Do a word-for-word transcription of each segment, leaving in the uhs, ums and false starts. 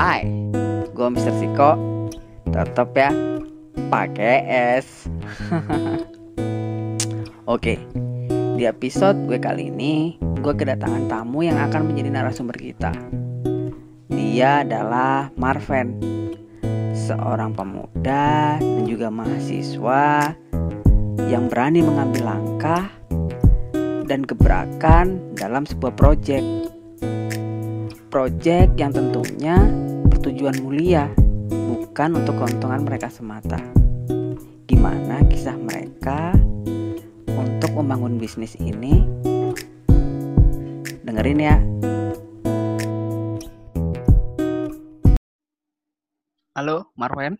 Hai, gue Mister Siko. Tetap ya, pakai es. Oke, di episode gue kali ini gue kedatangan tamu yang akan menjadi narasumber kita. Dia adalah Marvin, seorang pemuda dan juga mahasiswa yang berani mengambil langkah dan gebrakan dalam sebuah proyek. Proyek yang tentunya bertujuan mulia, bukan untuk keuntungan mereka semata. Gimana kisah mereka untuk membangun bisnis ini? Dengerin ya. Halo, Marvin.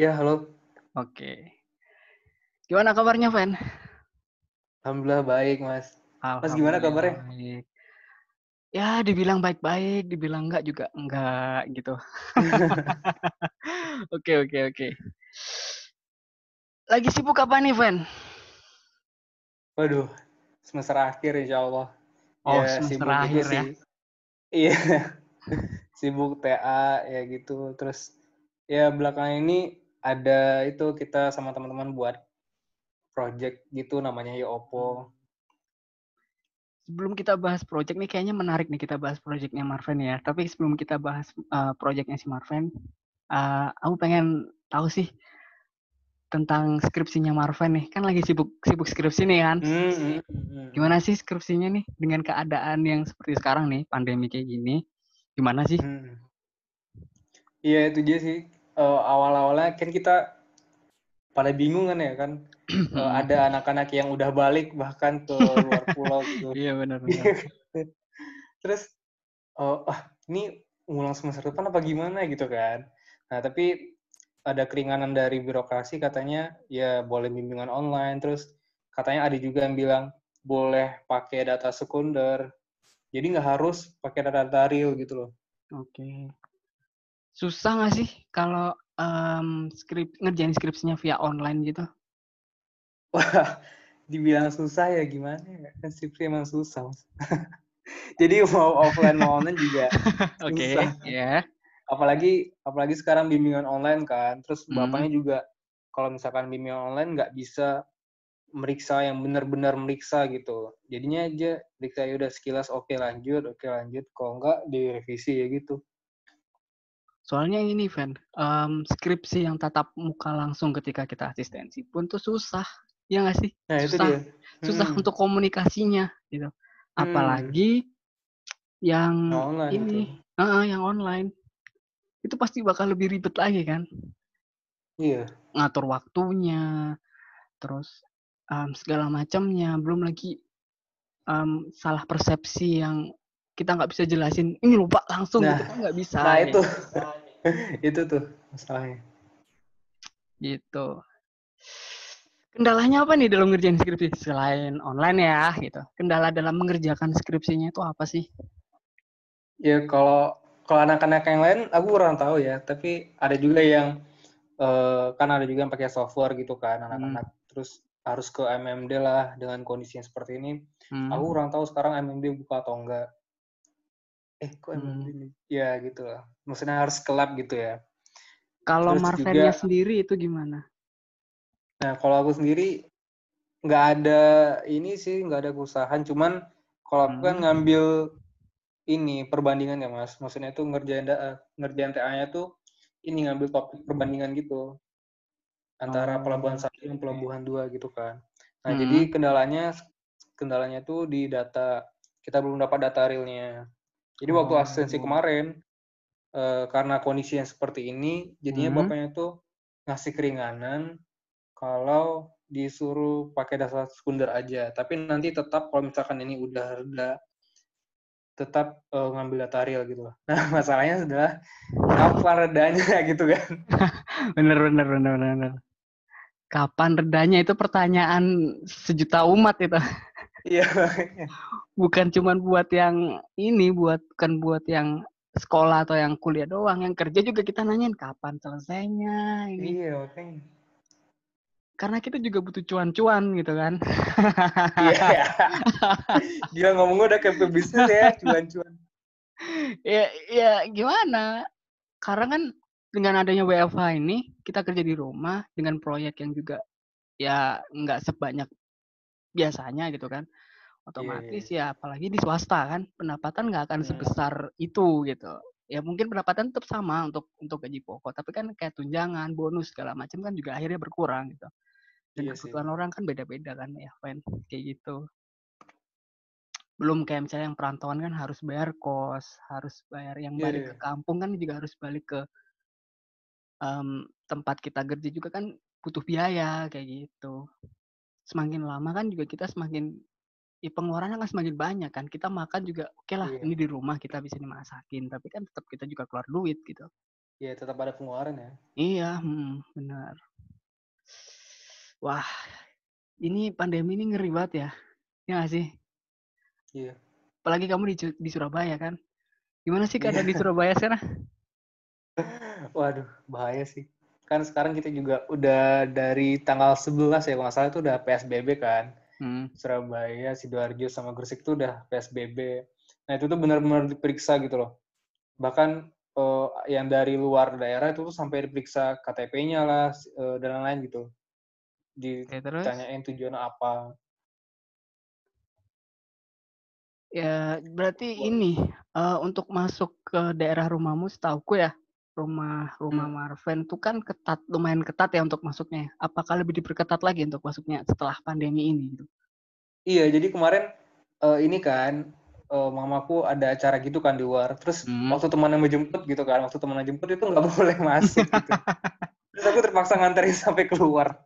Ya, halo. Oke. Gimana kabarnya, Ven? Alhamdulillah baik, Mas. Mas, gimana kabarnya? Baik. Ya, dibilang baik-baik, dibilang enggak juga enggak gitu. Oke, oke, oke. Lagi sibuk apa nih, Van? Waduh, semester akhir insya Allah. Oh, ya, semester akhir ya? Iya, sibuk T A, ya gitu. Terus, ya belakang ini ada itu kita sama teman-teman buat project gitu namanya Yo Opo. Sebelum kita bahas project nih, kayaknya menarik nih kita bahas projectnya Marvin ya. Tapi sebelum kita bahas uh, projectnya si Marvin, uh, aku pengen tahu sih tentang skripsinya Marvin nih. Kan lagi sibuk sibuk skripsi nih kan. Mm-hmm. Gimana sih skripsinya nih dengan keadaan yang seperti sekarang nih, pandemi kayak gini? Gimana sih? Iya, mm. itu dia sih. Uh, awal-awalnya kan kita pada bingung kan ya kan. Uh, ada anak-anak yang udah balik bahkan ke luar pulau gitu. Iya benar-benar. Terus oh, oh, ini ngulang semester depan apa gimana gitu kan. Nah, tapi ada keringanan dari birokrasi katanya ya boleh bimbingan online, terus katanya ada juga yang bilang boleh pakai data sekunder. Jadi nggak harus pakai data-data real gitu loh. Oke. Okay. Susah nggak sih kalau um, skrip ngerjain skripsinya via online gitu? Wah, dibilang susah ya gimana ya? Kan skripsi emang susah. Jadi mau offline mau online juga susah. Oke, okay, ya. Yeah. Apalagi apalagi sekarang bimbingan online kan. Terus mm. bapaknya juga kalau misalkan bimbingan online nggak bisa meriksa yang benar-benar meriksa gitu. Jadinya aja meriksa ya udah sekilas oke okay, lanjut, oke okay, lanjut. Kalau nggak direvisi ya gitu. Soalnya ini, Van, um, skripsi yang tatap muka langsung ketika kita asistensi pun tuh susah. Ya nggak sih? Nah, susah, itu dia. Hmm. susah untuk komunikasinya gitu. Apalagi hmm. yang online ini, uh, yang online itu pasti bakal lebih ribet lagi kan? Iya. Ngatur waktunya, terus um, segala macamnya. Belum lagi um, salah persepsi yang kita nggak bisa jelasin ini lupa langsung nah, gitu kan nggak bisa. Nah itu, itu tuh masalahnya. Gitu. Kendalanya apa nih dalam ngerjain skripsi selain online ya gitu? Kendala dalam mengerjakan skripsinya itu apa sih? Ya kalau kalau anak-anak yang lain aku kurang tahu ya, tapi ada juga yang eh, kan ada juga yang pakai software gitu kan anak-anak. Hmm. Terus harus ke M M D lah dengan kondisinya seperti ini. Hmm. Aku kurang tahu sekarang M M D buka atau enggak. Eh kok M M D? Hmm. Ya gitu lah. Maksudnya harus ke lab gitu ya. Kalau Marvelnya sendiri itu gimana? Nah, kalau aku sendiri nggak ada ini sih, nggak ada kesusahan. Cuman kalau aku kan ngambil ini perbandingan ya mas. Maksudnya itu ngerjain da- ngerjain T A-nya tuh ini ngambil topik perbandingan gitu antara oh, pelabuhan satu okay. dan pelabuhan dua gitu kan. Nah hmm. jadi kendalanya kendalanya tuh di data kita belum dapat data realnya. Jadi waktu oh, asistensi oh. kemarin eh, karena kondisi yang seperti ini, jadinya hmm. bapaknya tuh ngasih keringanan. Kalau disuruh pakai dasar sekunder aja, tapi nanti tetap kalau misalkan ini udah reda, tetap uh, ngambil data real gitu. Nah masalahnya adalah kapan redanya gitu kan? bener bener bener bener. Kapan redanya itu pertanyaan sejuta umat itu. Iya. Bukan cuma buat yang ini, buat kan buat yang sekolah atau yang kuliah doang, yang kerja juga kita nanyain kapan selesainya. Ini. Iya oke. Karena kita juga butuh cuan-cuan gitu kan. Iya. Gila ngomongnya udah kayak bisnis ya, cuan-cuan. ya, ya gimana? Karena kan dengan adanya W F H ini, kita kerja di rumah dengan proyek yang juga ya nggak sebanyak biasanya gitu kan. Otomatis yeah. ya apalagi di swasta kan, pendapatan nggak akan yeah. sebesar itu gitu. Ya mungkin pendapatan tetap sama untuk untuk gaji pokok, tapi kan kayak tunjangan, bonus segala macam kan juga akhirnya berkurang gitu. Dan yeah, kebutuhan yeah. orang kan beda-beda kan ya, Fen, kayak gitu. Belum kayak misalnya yang perantauan kan harus bayar kos, harus bayar yang yeah, balik yeah. ke kampung kan juga harus balik ke um, tempat kita kerja juga kan butuh biaya kayak gitu. Semakin lama kan juga kita semakin ya pengeluarannya kan semakin banyak kan. Kita makan juga oke okay lah yeah. ini di rumah kita bisa dimasakin, tapi kan tetap kita juga keluar duit gitu. Iya yeah, tetap ada pengeluaran ya. Iya hmm, benar. Wah ini pandemi ini ngeri banget ya. Iya gak sih? Iya. Yeah. Apalagi kamu di, di Surabaya kan. Gimana sih keadaan yeah. di Surabaya sekarang? Waduh bahaya sih. Kan sekarang kita juga udah dari tanggal sebelas ya kalau nggak salah itu udah P S B B kan. Hmm. Surabaya, Sidoarjo, sama Gresik itu udah P S B B. Nah itu tuh benar-benar diperiksa gitu loh. Bahkan eh, yang dari luar daerah itu tuh sampai diperiksa K T P-nya lah eh, dan lain-lain gitu. Ditanyain ya, tujuan apa. Ya berarti oh. ini uh, untuk masuk ke daerah rumahmu setauku ya. Rumah rumah hmm. Marvin tuh kan ketat, lumayan ketat ya untuk masuknya. Apakah lebih diperketat lagi untuk masuknya setelah pandemi ini? Iya, jadi kemarin uh, ini kan uh, mamaku ada acara gitu kan di luar. Terus hmm. waktu teman yang menjemput gitu kan, waktu teman yang jemput itu nggak boleh masuk. Gitu. Terus aku terpaksa nganterin sampai keluar.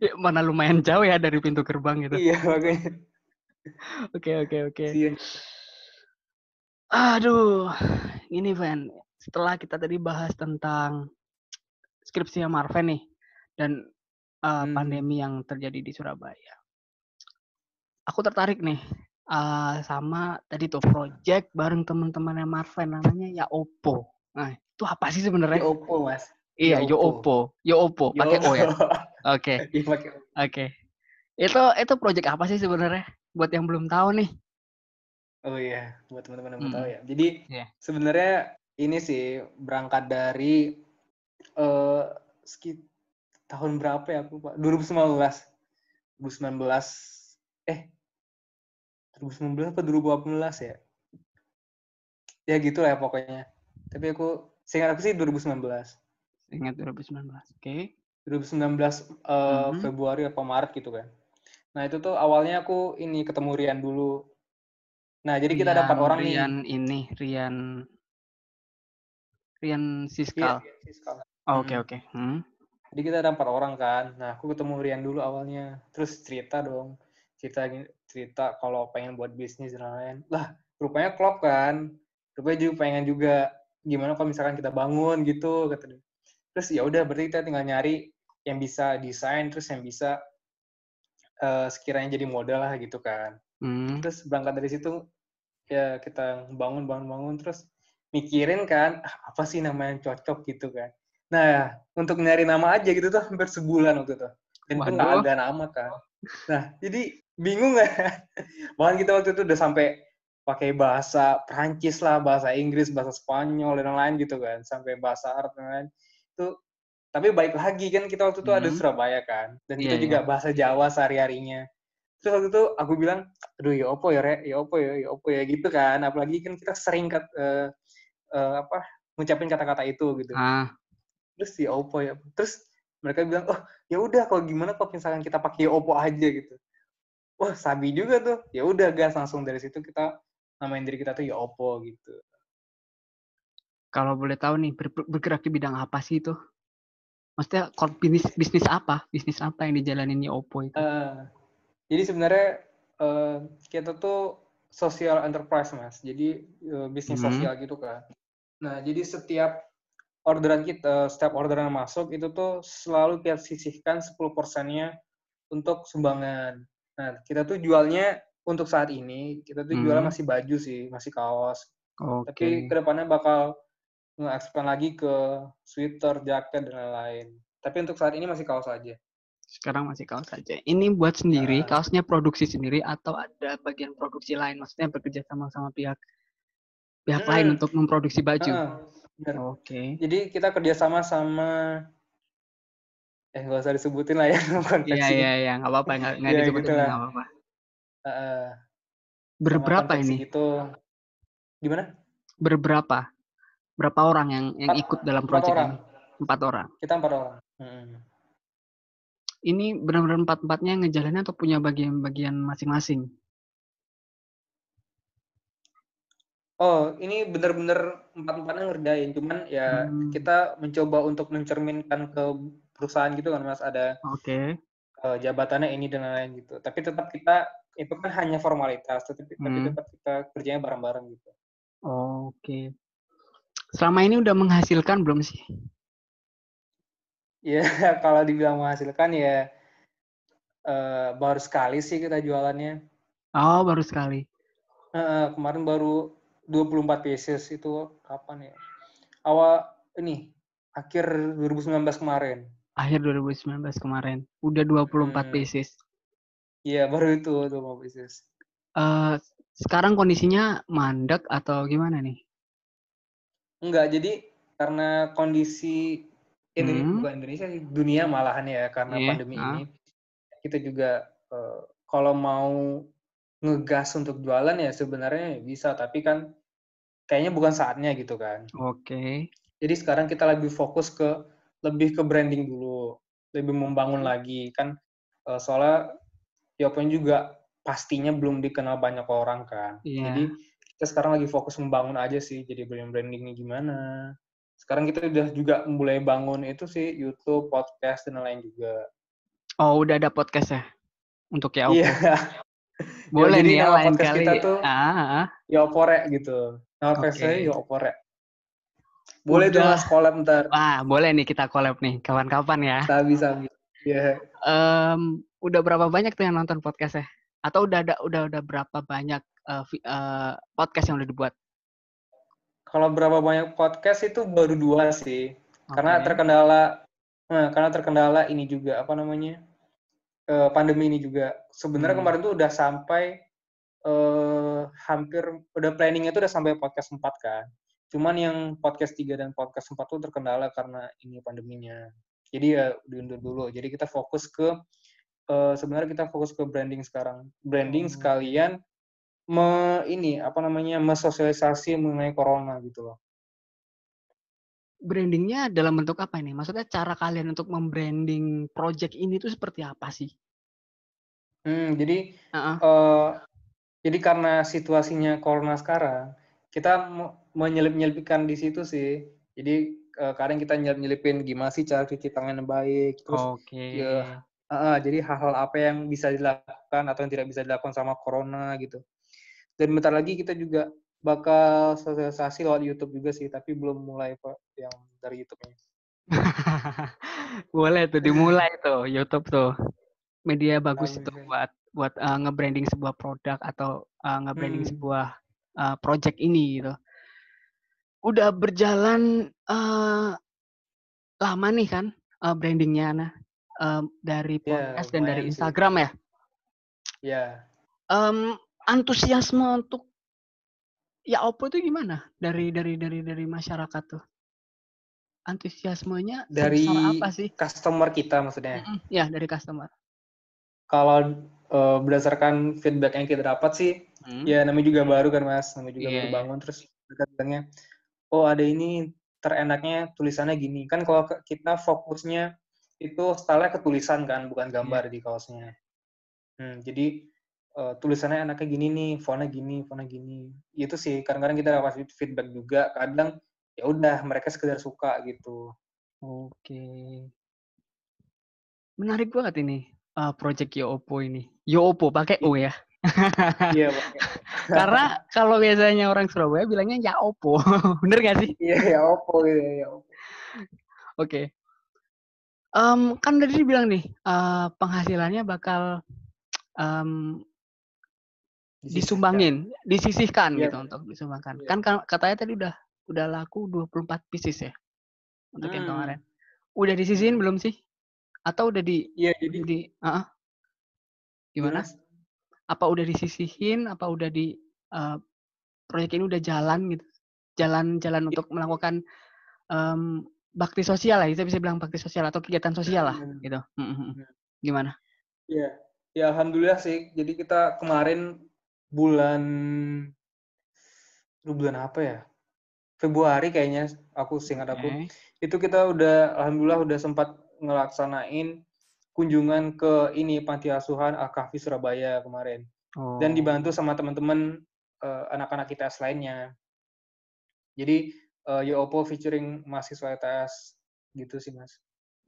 Ya, mana lumayan jauh ya dari pintu gerbang gitu. Iya makanya. Oke oke oke. Aduh, ini Van, setelah kita tadi bahas tentang skripsinya Marvin nih, dan uh, hmm. pandemi yang terjadi di Surabaya. Aku tertarik nih, uh, sama tadi tuh project bareng teman-temannya Marvin, namanya Yo Opo. Nah, itu apa sih sebenarnya? Yo Opo, Mas. Iya, Yo Opo. Yo Opo, pakai O ya? Oke. Oke. Okay. Itu, itu project apa sih sebenarnya? Buat yang belum tahu nih. Oh iya, buat teman-teman yang mau hmm. tahu ya. Jadi yeah. sebenarnya ini sih berangkat dari uh, sekit tahun berapa ya aku Pak? dua ribu sembilan belas Eh dua ribu sembilan belas apa dua ribu delapan belas ya? Ya gitu lah ya pokoknya. Tapi aku seingat aku sih dua ribu sembilan belas. Ingat dua ribu sembilan belas. Oke. Okay. dua ribu sembilan belas uh, mm-hmm. Februari apa Maret gitu kan. Nah, itu tuh awalnya aku ini ketemu Rian dulu. Nah, jadi kita Rian, dapat orang nih. Rian ini, Rian Rian Siscal. Iya, Siscal. Oh, oke, oke. Hmm. Jadi kita dapat orang kan. Nah, aku ketemu Rian dulu awalnya. Terus cerita dong. Cerita cerita kalau pengen buat bisnis dan lain-lain. Lah, rupanya klop kan. Rupanya juga pengen juga gimana kalau misalkan kita bangun gitu kata dia. Terus ya udah berarti kita tinggal nyari yang bisa desain, terus yang bisa uh, sekiranya jadi modal lah gitu kan. Hmm. Terus berangkat dari situ ya kita bangun-bangun-bangun terus mikirin kan ah, apa sih nama yang cocok gitu kan. Nah untuk nyari nama aja gitu tuh hampir sebulan waktu itu dan itu nggak ada nama kan. Nah jadi bingung kan. Bahkan kita waktu itu udah sampai pakai bahasa Perancis lah, bahasa Inggris, bahasa Spanyol dan lain-lain gitu kan, sampai bahasa Arab dan lain-lain itu. Tapi baik lagi kan kita waktu itu hmm. ada Surabaya kan dan yeah, kita yeah. juga bahasa Jawa sehari-harinya. Terus waktu itu aku bilang, aduh ya opo ya, re, ya opo ya, ya opo ya gitu kan. Apalagi kan kita sering kat, uh, uh, apa, ngucapin kata-kata itu gitu. Ah. Terus ya opo ya. Terus mereka bilang, oh ya udah kalau gimana kalau misalkan kita pakai ya opo aja gitu. Wah sabi juga tuh. Ya udah gas langsung dari situ kita namain diri kita tuh ya opo gitu. Kalau boleh tahu nih ber- bergerak di bidang apa sih itu? Maksudnya bisnis bisnis apa? Bisnis apa yang dijalanin ya opo itu? Uh, Jadi sebenarnya uh, kita tuh social enterprise Mas, jadi uh, bisnis mm-hmm. sosial gitu kan. Nah jadi setiap orderan kita, setiap orderan yang masuk itu tuh selalu kita sisihkan sepuluh persennya untuk sumbangan. Nah kita tuh jualnya untuk saat ini kita tuh mm-hmm. jualnya masih baju sih, masih kaos. Okay. Tapi kedepannya bakal nge-expand lagi ke sweater, jaket dan lain-lain. Tapi untuk saat ini masih kaos aja. Sekarang masih kaos saja. Ini buat sendiri, nah, kaosnya produksi sendiri atau ada bagian produksi lain? Maksudnya bekerja sama sama pihak pihak hmm. lain untuk memproduksi baju. Hmm. Oh, oke. Okay. Jadi kita kerjasama sama eh nggak usah disebutin lah ya. Iya iya iya nggak apa-apa nggak nggak ya, disebutin nggak gitu apa-apa. Uh, Berberapa ini? Itu gimana? Berberapa? Berapa orang yang yang empat, ikut dalam proyek ini? Empat orang. Kita empat orang. Hmm. Ini benar-benar empat-empatnya ngejalanin atau punya bagian-bagian masing-masing? Oh, ini benar-benar empat-empatnya ngerjain. Cuman ya hmm. kita mencoba untuk mencerminkan ke perusahaan gitu kan, Mas. Ada okay. uh, jabatannya ini dan lain-lain gitu. Tapi tetap kita, itu kan hanya formalitas. Tetapi, hmm. tapi tetap kita kerjanya bareng-bareng gitu. Oh, oke. Okay. Selama ini udah menghasilkan belum sih? Ya, kalau dibilang menghasilkan ya uh, baru sekali sih kita jualannya. Oh, baru sekali. Uh, kemarin baru dua puluh empat pieces itu kapan ya? Awal ini, akhir dua ribu sembilan belas kemarin. Akhir dua ribu sembilan belas kemarin. Udah dua puluh empat hmm. pieces. Iya, baru itu dua puluh empat pieces. Uh, sekarang kondisinya mandek atau gimana nih? Enggak, jadi karena kondisi Indonesia, hmm. bukan Indonesia sih, dunia malahan ya, karena yeah. pandemi ah. ini. Kita juga uh, kalau mau ngegas untuk jualan ya sebenarnya bisa, tapi kan kayaknya bukan saatnya gitu kan. Oke. Okay. Jadi sekarang kita lebih fokus ke, lebih ke branding dulu, lebih membangun lagi. Kan uh, soalnya Yo Opo juga pastinya belum dikenal banyak orang kan. Yeah. Jadi kita sekarang lagi fokus membangun aja sih, jadi branding-brandingnya gimana. Sekarang kita udah juga mulai bangun itu sih YouTube, podcast, dan lain juga. Oh, udah ada podcast ya? Untuk Yo Opo? Iya. Boleh nih ya lain kali. Kita tuh ah. Yo Opo Rek gitu. Nama okay. podcast-nya Yo Opo Rek. Boleh dong mas collab ntar. Wah, boleh nih kita collab nih. Kapan-kapan ya. Sabi-sabi. Iya. Yeah. Um, udah berapa banyak tuh yang nonton podcast ya? Atau udah ada udah udah berapa banyak uh, uh, podcast yang udah dibuat? Kalau berapa banyak podcast itu baru dua sih, okay. karena terkendala, nah, karena terkendala ini juga apa namanya eh, pandemi ini juga. Sebenarnya hmm. kemarin tuh udah sampai eh, hampir udah planningnya tuh udah sampai podcast empat kan. Cuman yang podcast tiga dan podcast empat tuh terkendala karena ini pandeminya. Jadi ya diundur dulu. Jadi kita fokus ke eh, sebenarnya kita fokus ke branding sekarang, branding hmm. sekalian. Me, ini apa namanya mensosialisasi mengenai corona gitu loh. Brandingnya dalam bentuk apa ini? Maksudnya cara kalian untuk membranding project ini tuh seperti apa sih? Hmm, jadi uh-uh. uh, jadi karena situasinya corona sekarang, kita menyelip-nyelipkan di situ sih. Jadi uh, kadang kita nyelip-nyelipin gimana sih cara cuci tangan yang baik. Terus okay. ya, uh, jadi hal-hal apa yang bisa dilakukan atau yang tidak bisa dilakukan sama corona gitu. Dan bentar lagi kita juga bakal sosialisasi lewat YouTube juga sih, tapi belum mulai Pak yang dari YouTube-nya. Boleh tuh dimulai tuh YouTube tuh. Media bagus nah, itu ya. buat buat uh, nge-branding sebuah produk atau uh, nge-branding hmm. sebuah uh, project ini gitu. Udah berjalan uh, lama nih kan uh, brandingnya Ana uh, dari podcast yeah, dan dari Instagram sih. Ya. Ya. Yeah. Um, antusiasme untuk Yo Opo itu gimana dari dari dari dari masyarakat tuh? Antusiasmenya dari apa sih? Customer kita maksudnya? Mm-hmm. Ya dari customer. Kalau uh, berdasarkan feedback yang kita dapat sih, hmm. ya namanya juga baru kan mas, namanya juga yeah, baru bangun yeah. terus katanya, oh ada ini terenaknya tulisannya gini kan kalau kita fokusnya itu style-nya ketulisan kan, bukan gambar yeah. di kaosnya. Hmm, jadi Uh, tulisannya anaknya gini nih, fontnya gini, fontnya gini. Itu sih kadang-kadang kita dapat feedback juga. Kadang ya udah mereka sekedar suka gitu. Oke. Okay. Menarik banget ini uh, project Yo Opo ini. Yo Opo pakai O ya. Iya, pakai. Karena kalau biasanya orang Surabaya bilangnya Ya Opo. Bener enggak sih? Iya, Ya Opo gitu ya. Oke. Okay. Um, kan tadi bilang nih, uh, penghasilannya bakal um, disumbangin, disisihkan, disisihkan ya, gitu ya. Untuk disumbangkan. Ya. Kan katanya tadi udah udah laku dua puluh empat pieces ya untuk hmm. yang kemarin. Udah disisihin belum sih? Atau udah di Iya, jadi di uh, gimana? Jelas. Apa udah disisihin, apa udah di uh, proyek ini udah jalan gitu. Jalan-jalan ya. Untuk melakukan um, bakti sosial lah, kita bisa bilang bakti sosial atau kegiatan sosial lah hmm. gitu. Hmm. Gimana? Iya. Ya alhamdulillah sih. Jadi kita kemarin bulan bulan apa ya? Februari kayaknya, aku seingat aku. Okay. Itu kita udah alhamdulillah udah sempat ngelaksanain kunjungan ke ini panti asuhan Al-Kahfi Surabaya kemarin. Oh. Dan dibantu sama teman-teman uh, anak-anak I T S lainnya. Jadi uh, Yo Opo featuring mahasiswa I T S gitu sih, Mas.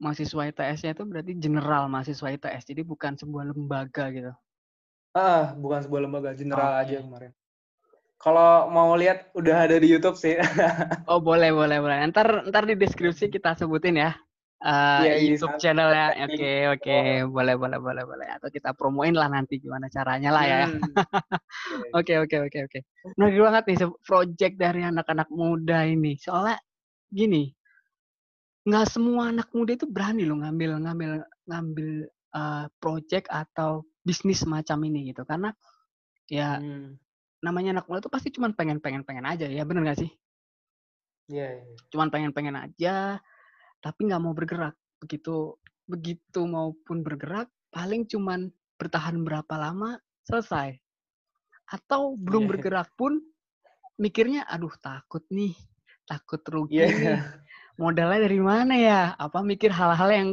Mahasiswa I T S-nya itu berarti general mahasiswa I T S. Jadi bukan sebuah lembaga gitu. Ah, bukan sebuah lembaga, general okay. aja kemarin. Kalau mau lihat udah ada di YouTube sih. Oh, boleh, boleh, boleh. Ntar ntar di deskripsi kita sebutin ya. Uh, ya YouTube channel ya. Oke, okay, oke. Okay. Boleh, boleh, boleh, boleh. Atau kita promoin lah nanti gimana caranya lah ya. Oke, oke, oke, oke. Menarik banget nih project dari anak-anak muda ini. Soalnya gini, nggak semua anak muda itu berani loh ngambil ngambil ngambil uh, project atau bisnis macam ini gitu. Karena ya hmm. namanya anak muda itu pasti cuman pengen-pengen-pengen aja, ya bener gak sih? Iya. Yeah, yeah. Cuman pengen-pengen aja, tapi nggak mau bergerak. Begitu begitu maupun bergerak, paling cuman bertahan berapa lama, selesai. Atau belum yeah. bergerak pun, mikirnya, aduh takut nih, takut rugi yeah. nih. Modalnya dari mana ya? Apa mikir hal-hal yang,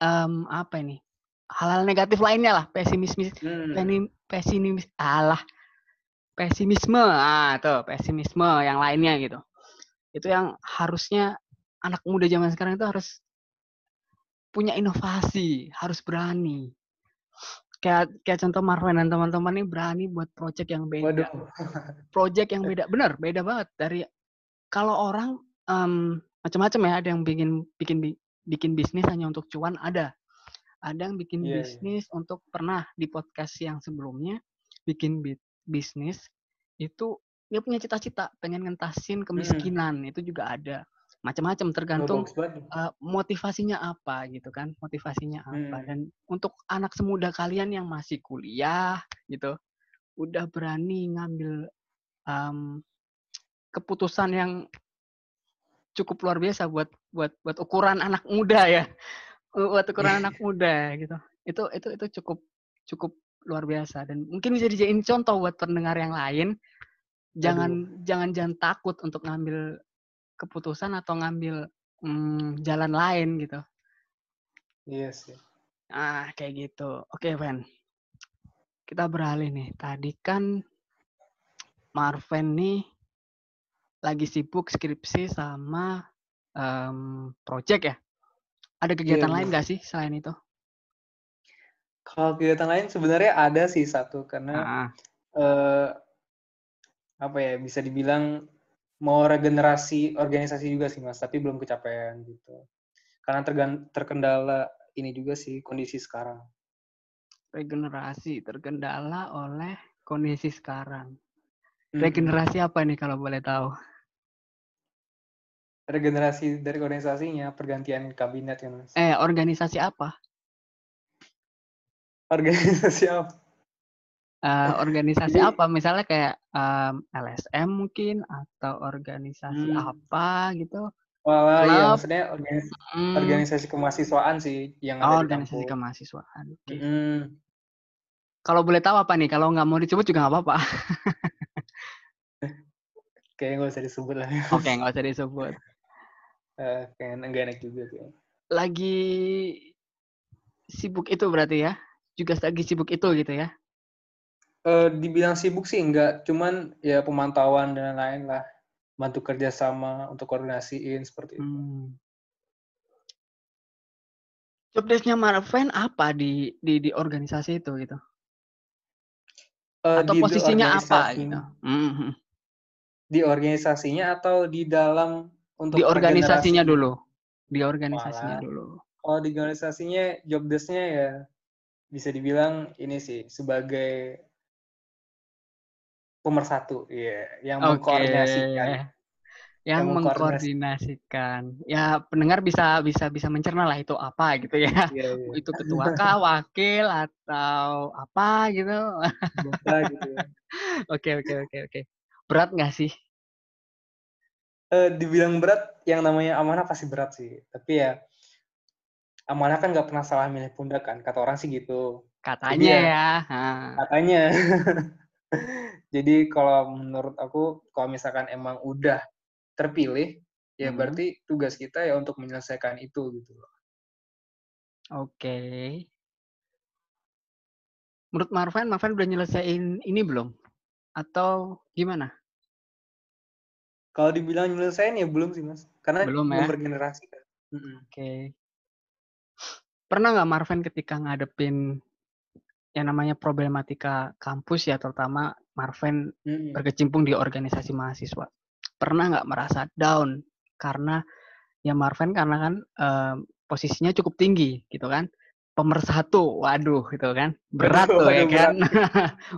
um, apa ini, hal-hal negatif lainnya lah, pesimis, hmm. pesimis, alah, pesimisme, ah, tuh pesimisme yang lainnya gitu. Itu yang harusnya anak muda zaman sekarang itu harus punya inovasi, harus berani. Kayak kayak contoh Marvin dan teman-teman ini berani buat project yang beda. Waduh. Project yang beda, bener, beda banget dari kalau orang um, macam-macam ya, ada yang bikin bikin bikin bisnis hanya untuk cuan, ada. Ada yang bikin yeah, bisnis yeah. untuk pernah di podcast yang sebelumnya bikin bit bisnis itu dia punya cita-cita pengen ngentasin kemiskinan hmm. itu juga ada macam-macam tergantung uh, motivasinya apa gitu kan motivasinya apa hmm. dan untuk anak semuda kalian yang masih kuliah gitu udah berani ngambil um, keputusan yang cukup luar biasa buat buat buat ukuran anak muda ya buat ukuran anak muda gitu itu itu itu cukup cukup luar biasa dan mungkin bisa dijadiin contoh buat pendengar yang lain. Jangan Aduh. jangan jangan takut untuk ngambil keputusan atau ngambil mm, jalan lain gitu. Iya yes, sih. Yes. Ah, kayak gitu. Oke, Van. Kita beralih nih. Tadi kan Marvin nih lagi sibuk skripsi sama um, project ya. Ada kegiatan yes. lain nggak sih selain itu? Kalau kegiatan lain sebenarnya ada sih satu karena ah. eh, apa ya bisa dibilang mau regenerasi organisasi juga sih Mas, tapi belum kecapean gitu. Karena tergan- terkendala ini juga sih kondisi sekarang. Regenerasi terkendala oleh kondisi sekarang. Regenerasi hmm. apa nih kalau boleh tahu? Regenerasi dari organisasinya pergantian kabinet ya Mas. Eh organisasi apa? Organisasi apa? Uh, organisasi jadi, apa? Misalnya kayak um, L S M mungkin atau organisasi hmm. apa gitu? Wah, ya, maksudnya organisasi, hmm. organisasi kemahasiswaan sih yang oh, ada di organisasi kampung. Kemahasiswaan. Okay. Hmm. Kalau boleh tahu apa nih? Kalau nggak mau disebut juga nggak apa-apa. Kayaknya nggak usah disebut lah. Oke, okay, nggak usah disebut. Uh, kayaknya nggak enak juga kayaknya. Lagi sibuk itu berarti ya? Juga lagi sibuk itu gitu ya? E, dibilang sibuk sih enggak, cuman ya pemantauan dan lain-lain lah, bantu kerjasama untuk koordinasiin seperti itu. Hmm. Job desk-nya Marvin apa di di di organisasi itu gitu? E, atau posisinya apa? Gitu? Mm-hmm. Di organisasinya atau di dalam untuk di organisasinya dulu, di organisasinya Malah. dulu. Kalau di organisasinya job desk-nya ya. Bisa dibilang ini sih sebagai pemersatu, ya, yeah, yang okay. mengkoordinasikan yang, yang mengkoordinasikan. Ya pendengar bisa bisa bisa mencerna lah itu apa gitu ya. Yeah, yeah. Itu ketua kah, wakil atau apa gitu. Oke oke oke oke. Berat nggak sih? Uh, dibilang berat, yang namanya amanah pasti berat sih. Tapi ya amanah kan nggak pernah salah milih pundak kan. Kata orang sih gitu. Katanya jadi, ya. Ha. Katanya. Jadi kalau menurut aku, kalau misalkan emang udah terpilih, ya hmm. berarti tugas kita ya untuk menyelesaikan itu gitu loh. Oke. Okay. Menurut Marvin, Marvin udah nyelesain ini belum? Atau gimana? Kalau dibilang nyelesain ya belum sih Mas, karena belum ya? Bergenerasi kan. Mm-hmm. Oke. Okay. Pernah nggak Marvin ketika ngadepin yang namanya problematika kampus ya, terutama Marvin mm-hmm. berkecimpung di organisasi mahasiswa? Pernah nggak merasa down karena ya Marvin karena kan e, posisinya cukup tinggi gitu kan, pemersatu, waduh gitu kan, berat tuh ya kan,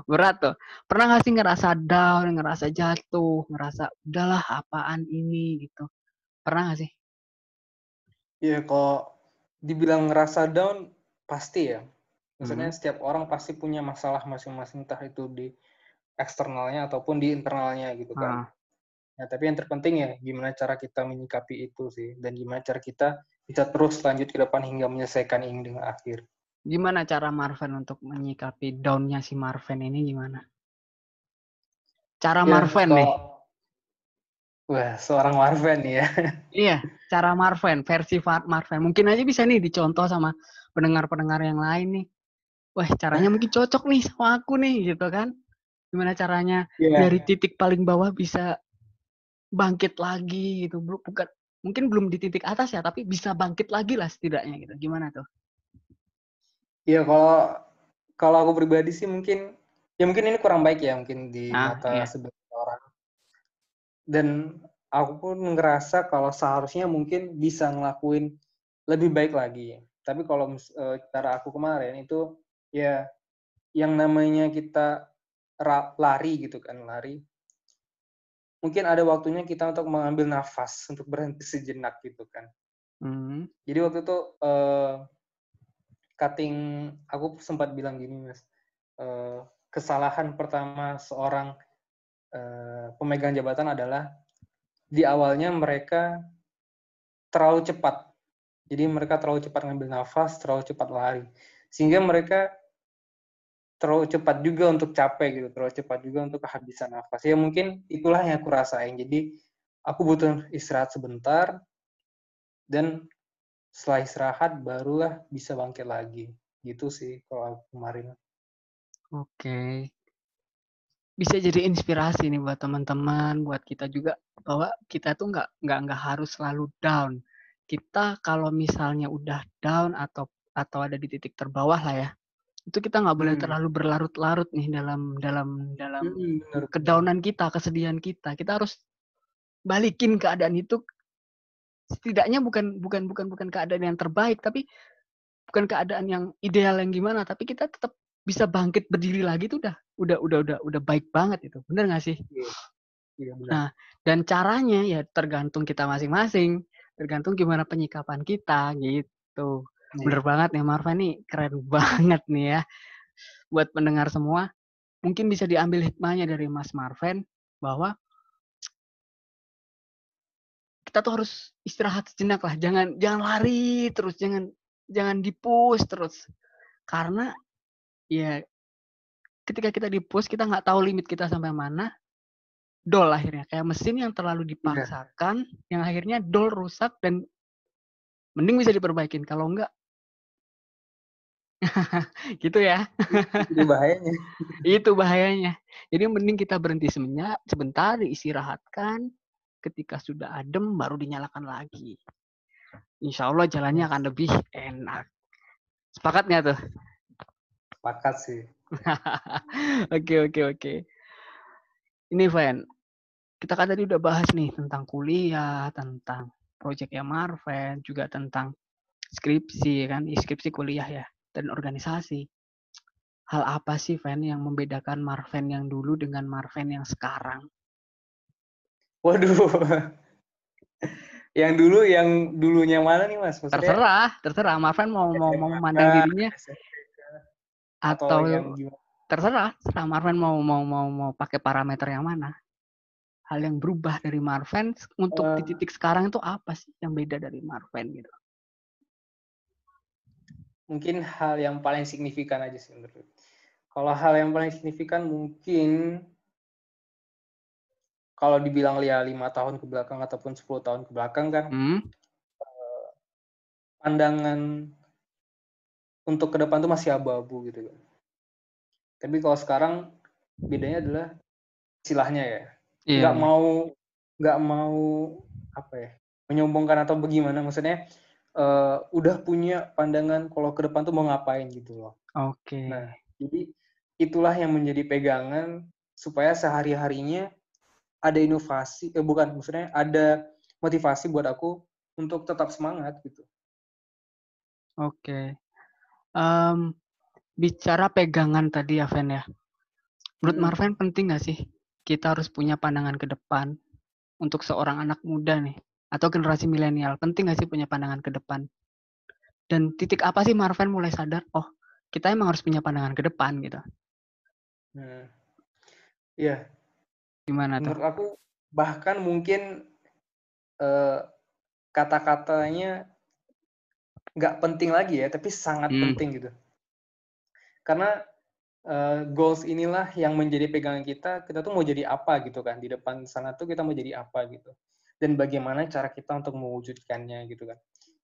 berat tuh. Pernah nggak sih ngerasa down, ngerasa jatuh, ngerasa udahlah apaan ini gitu? Pernah nggak sih? Iya, kalau dibilang ngerasa down pasti ya. Maksudnya hmm. setiap orang pasti punya masalah masing-masing, entah itu di eksternalnya ataupun di internalnya gitu kan. Ah. Nah, tapi yang terpenting ya gimana cara kita menyikapi itu sih, dan gimana cara kita bisa terus lanjut ke depan hingga menyelesaikan ini dengan akhir. Gimana cara Marvin untuk menyikapi down-nya si Marvin ini gimana? Cara ya, Marvin so, nih. Wah, seorang Marvin ya. Iya, cara Marvin, versi Marvin. Mungkin aja bisa nih dicontoh sama pendengar-pendengar yang lain nih. Wah, caranya mungkin cocok nih sama aku nih gitu kan. Gimana caranya yeah. dari titik paling bawah bisa bangkit lagi gitu, bukan mungkin belum di titik atas ya, tapi bisa bangkit lagi lah setidaknya gitu. Gimana tuh? Iya, kalau kalau aku pribadi sih mungkin ya mungkin ini kurang baik ya mungkin di ah, mata iya. sebagian orang. Dan aku pun ngerasa kalau seharusnya mungkin bisa ngelakuin lebih baik lagi. Tapi kalau uh, cara aku kemarin itu ya yang namanya kita ra- lari gitu kan, lari. Mungkin ada waktunya kita untuk mengambil nafas, untuk berhenti sejenak gitu kan. Mm-hmm. Jadi waktu itu uh, cutting, aku sempat bilang gini Mas, uh, kesalahan pertama seorang uh, pemegang jabatan adalah di awalnya mereka terlalu cepat. Jadi mereka terlalu cepat ngambil nafas, terlalu cepat lari. Sehingga mereka terlalu cepat juga untuk capek gitu, terlalu cepat juga untuk kehabisan nafas. Ya mungkin itulah yang aku rasain. Jadi aku butuh istirahat sebentar, dan setelah istirahat barulah bisa bangkit lagi. Gitu sih kalau kemarin. Oke. Bisa jadi inspirasi nih buat teman-teman, buat kita juga, bahwa kita tuh nggak nggak nggak harus selalu down. Kita kalau misalnya udah down atau atau ada di titik terbawah lah ya, itu kita nggak boleh hmm. terlalu berlarut-larut nih dalam dalam dalam hmm. kedownan kita, kesedihan kita. Kita harus balikin keadaan itu, setidaknya bukan bukan bukan bukan keadaan yang terbaik, tapi bukan keadaan yang ideal yang gimana, tapi kita tetap bisa bangkit berdiri lagi itu udah udah udah udah udah baik banget itu, benar nggak sih? Yeah. Yeah, benar. Nah, dan caranya ya tergantung kita masing-masing, tergantung gimana penyikapan kita gitu. Bener banget nih Marva nih, keren banget nih ya. Buat pendengar semua, mungkin bisa diambil hikmahnya dari Mas Marvin, bahwa kita tuh harus istirahat sejenak lah, jangan jangan lari terus, jangan jangan di-push terus. Karena ya ketika kita di-push, kita nggak tahu limit kita sampai mana, dol akhirnya kayak mesin yang terlalu dipaksakan, Udah. yang akhirnya dol, rusak, dan mending bisa diperbaikin, kalau enggak gitu ya. Itu bahayanya. Itu bahayanya. Jadi mending kita berhenti sebentar, diistirahatkan. Ketika sudah adem, baru dinyalakan lagi. Insya Allah jalannya akan lebih enak. Sepakat nggak tuh? Sepakat sih. Oke, oke, oke. Ini Van, kita kan tadi udah bahas nih tentang kuliah, tentang proyeknya Marvin, juga tentang skripsi kan, skripsi kuliah ya, dan organisasi. Hal apa sih Van yang membedakan Marvin yang dulu dengan Marvin yang sekarang? Waduh, Yang dulu, yang dulunya mana nih Mas? Maksudnya, terserah, terserah. Marvin mau mau mau memandang dirinya atau, atau yang terserah. Terserah Marvin mau mau mau mau pakai parameter yang mana? Hal yang berubah dari Marvin untuk uh, di titik sekarang itu apa sih yang beda dari Marvin gitu? Mungkin hal yang paling signifikan aja sih menurut. Kalau hal yang paling signifikan mungkin kalau dibilang ya lima tahun ke belakang ataupun sepuluh tahun ke belakang kan, hmm? eh, pandangan untuk ke depan tuh masih abu-abu gitu kan. Tapi kalau sekarang bedanya adalah silahnya ya, yeah. nggak mau nggak mau apa ya menyombongkan atau bagaimana, maksudnya eh, udah punya pandangan kalau ke depan tuh mau ngapain gitu loh. Oke. Okay. Nah jadi itulah yang menjadi pegangan supaya sehari-harinya ada inovasi, eh bukan, maksudnya ada motivasi buat aku untuk tetap semangat gitu. Oke, okay. um, bicara pegangan tadi ya, Ven ya. Menurut hmm. Marvin penting nggak sih kita harus punya pandangan ke depan untuk seorang anak muda nih atau generasi milenial? Penting nggak sih punya pandangan ke depan? Dan titik apa sih Marvin mulai sadar? Oh, kita emang harus punya pandangan ke depan gitu. Iya. Hmm. Yeah. Gimana tuh? Menurut aku bahkan mungkin uh, kata-katanya nggak penting lagi ya, tapi sangat hmm. penting gitu. Karena uh, goals inilah yang menjadi pegangan kita, kita tuh mau jadi apa gitu kan. Di depan sana tuh kita mau jadi apa gitu. Dan bagaimana cara kita untuk mewujudkannya gitu kan.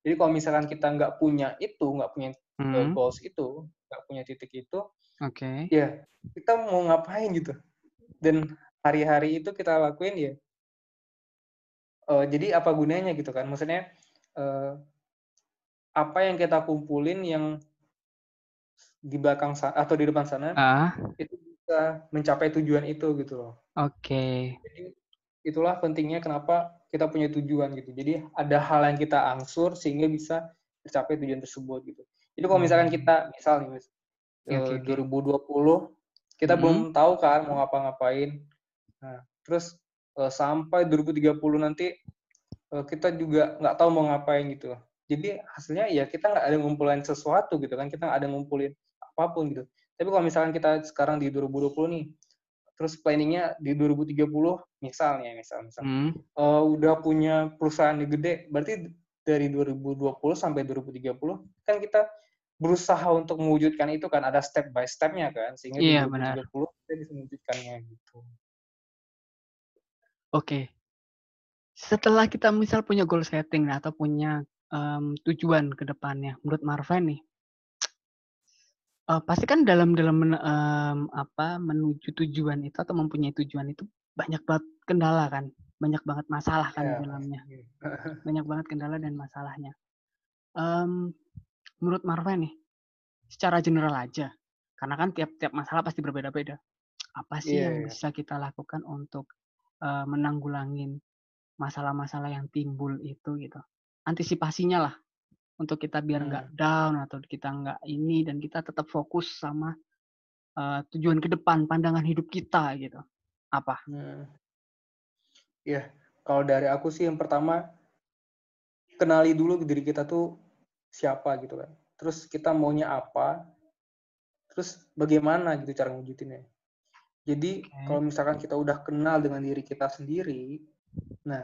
Jadi kalau misalkan kita nggak punya itu, nggak punya hmm. goals itu, nggak punya titik itu, okay. ya kita mau ngapain gitu. Dan hari-hari itu kita lakuin ya, uh, jadi apa gunanya gitu kan? Maksudnya uh, apa yang kita kumpulin yang di belakang sana, atau di depan sana ah. itu bisa mencapai tujuan itu gitu loh. Oke. Okay. Jadi itulah pentingnya kenapa kita punya tujuan gitu. Jadi ada hal yang kita angsur sehingga bisa tercapai tujuan tersebut gitu. Jadi kalau misalkan kita misal nih, okay, uh, okay. dua ribu dua puluh kita hmm. belum tahu kan mau ngapa-ngapain. Nah, terus uh, sampai dua ribu tiga puluh nanti uh, kita juga nggak tahu mau ngapain gitu. Jadi hasilnya ya kita nggak ada ngumpulin sesuatu gitu kan, kita nggak ada ngumpulin apapun gitu. Tapi kalau misalkan kita sekarang di dua ribu dua puluh nih, terus planningnya di dua ribu tiga puluh misalnya, misal, misal hmm. uh, udah punya perusahaan yang gede, berarti dari dua ribu dua puluh sampai dua ribu tiga puluh kan kita berusaha untuk mewujudkan itu kan, ada step by stepnya kan, sehingga yeah, di dua ribu tiga puluh benar. Kita bisa mewujudkannya gitu. Oke, okay. Setelah kita misal punya goal setting atau punya um, tujuan ke depannya, menurut Marvin nih, uh, pasti kan dalam dalam um, apa menuju tujuan itu atau mempunyai tujuan itu banyak banget kendala kan, banyak banget masalah kan yeah. di dalamnya, banyak banget kendala dan masalahnya. Um, menurut Marvin nih, secara general aja, karena kan tiap-tiap masalah pasti berbeda-beda. Apa sih yeah, yang yeah. bisa kita lakukan untuk menanggulangin masalah-masalah yang timbul itu gitu, antisipasinya lah untuk kita biar nggak hmm. down atau kita nggak ini dan kita tetap fokus sama uh, tujuan ke depan, pandangan hidup kita gitu apa? Hmm. Ya yeah. Kalau dari aku sih yang pertama kenali dulu diri kita tuh siapa gitu kan, terus kita maunya apa, terus bagaimana gitu cara mewujudinnya. Jadi okay. kalau misalkan kita udah kenal dengan diri kita sendiri, nah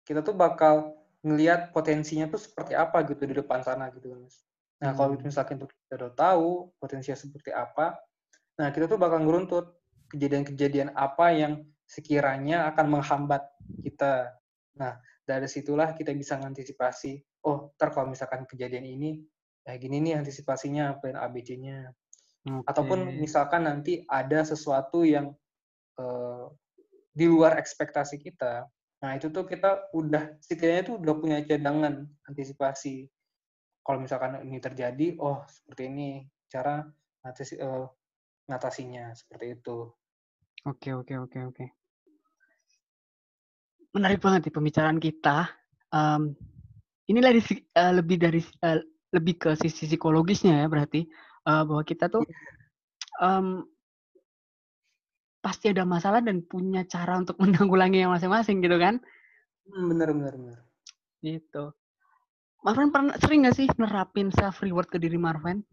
kita tuh bakal ngelihat potensinya tuh seperti apa gitu di depan sana gitu kan. Nah hmm. kalau misalkan kita udah tahu potensinya seperti apa, nah kita tuh bakal ngeruntut kejadian-kejadian apa yang sekiranya akan menghambat kita. Nah dari situlah kita bisa mengantisipasi. Oh ntar kalau misalkan kejadian ini, nah gini nih antisipasinya, plan A B C-nya. Okay. Ataupun misalkan nanti ada sesuatu yang uh, di luar ekspektasi kita, nah itu tuh kita udah setidaknya tuh udah punya cadangan antisipasi. Kalau misalkan ini terjadi, oh seperti ini cara ngatas, uh, ngatasinya seperti itu. Oke oke oke oke. Menarik banget nih pembicaraan kita. Um, inilah di, uh, lebih dari uh, lebih ke sisi psikologisnya ya berarti. Uh, bahwa kita tuh um, pasti ada masalah dan punya cara untuk menanggulangi yang masing-masing gitu kan. Bener bener bener. Gitu. Marvin pernah sering nggak sih nerapin self reward ke diri Marvin?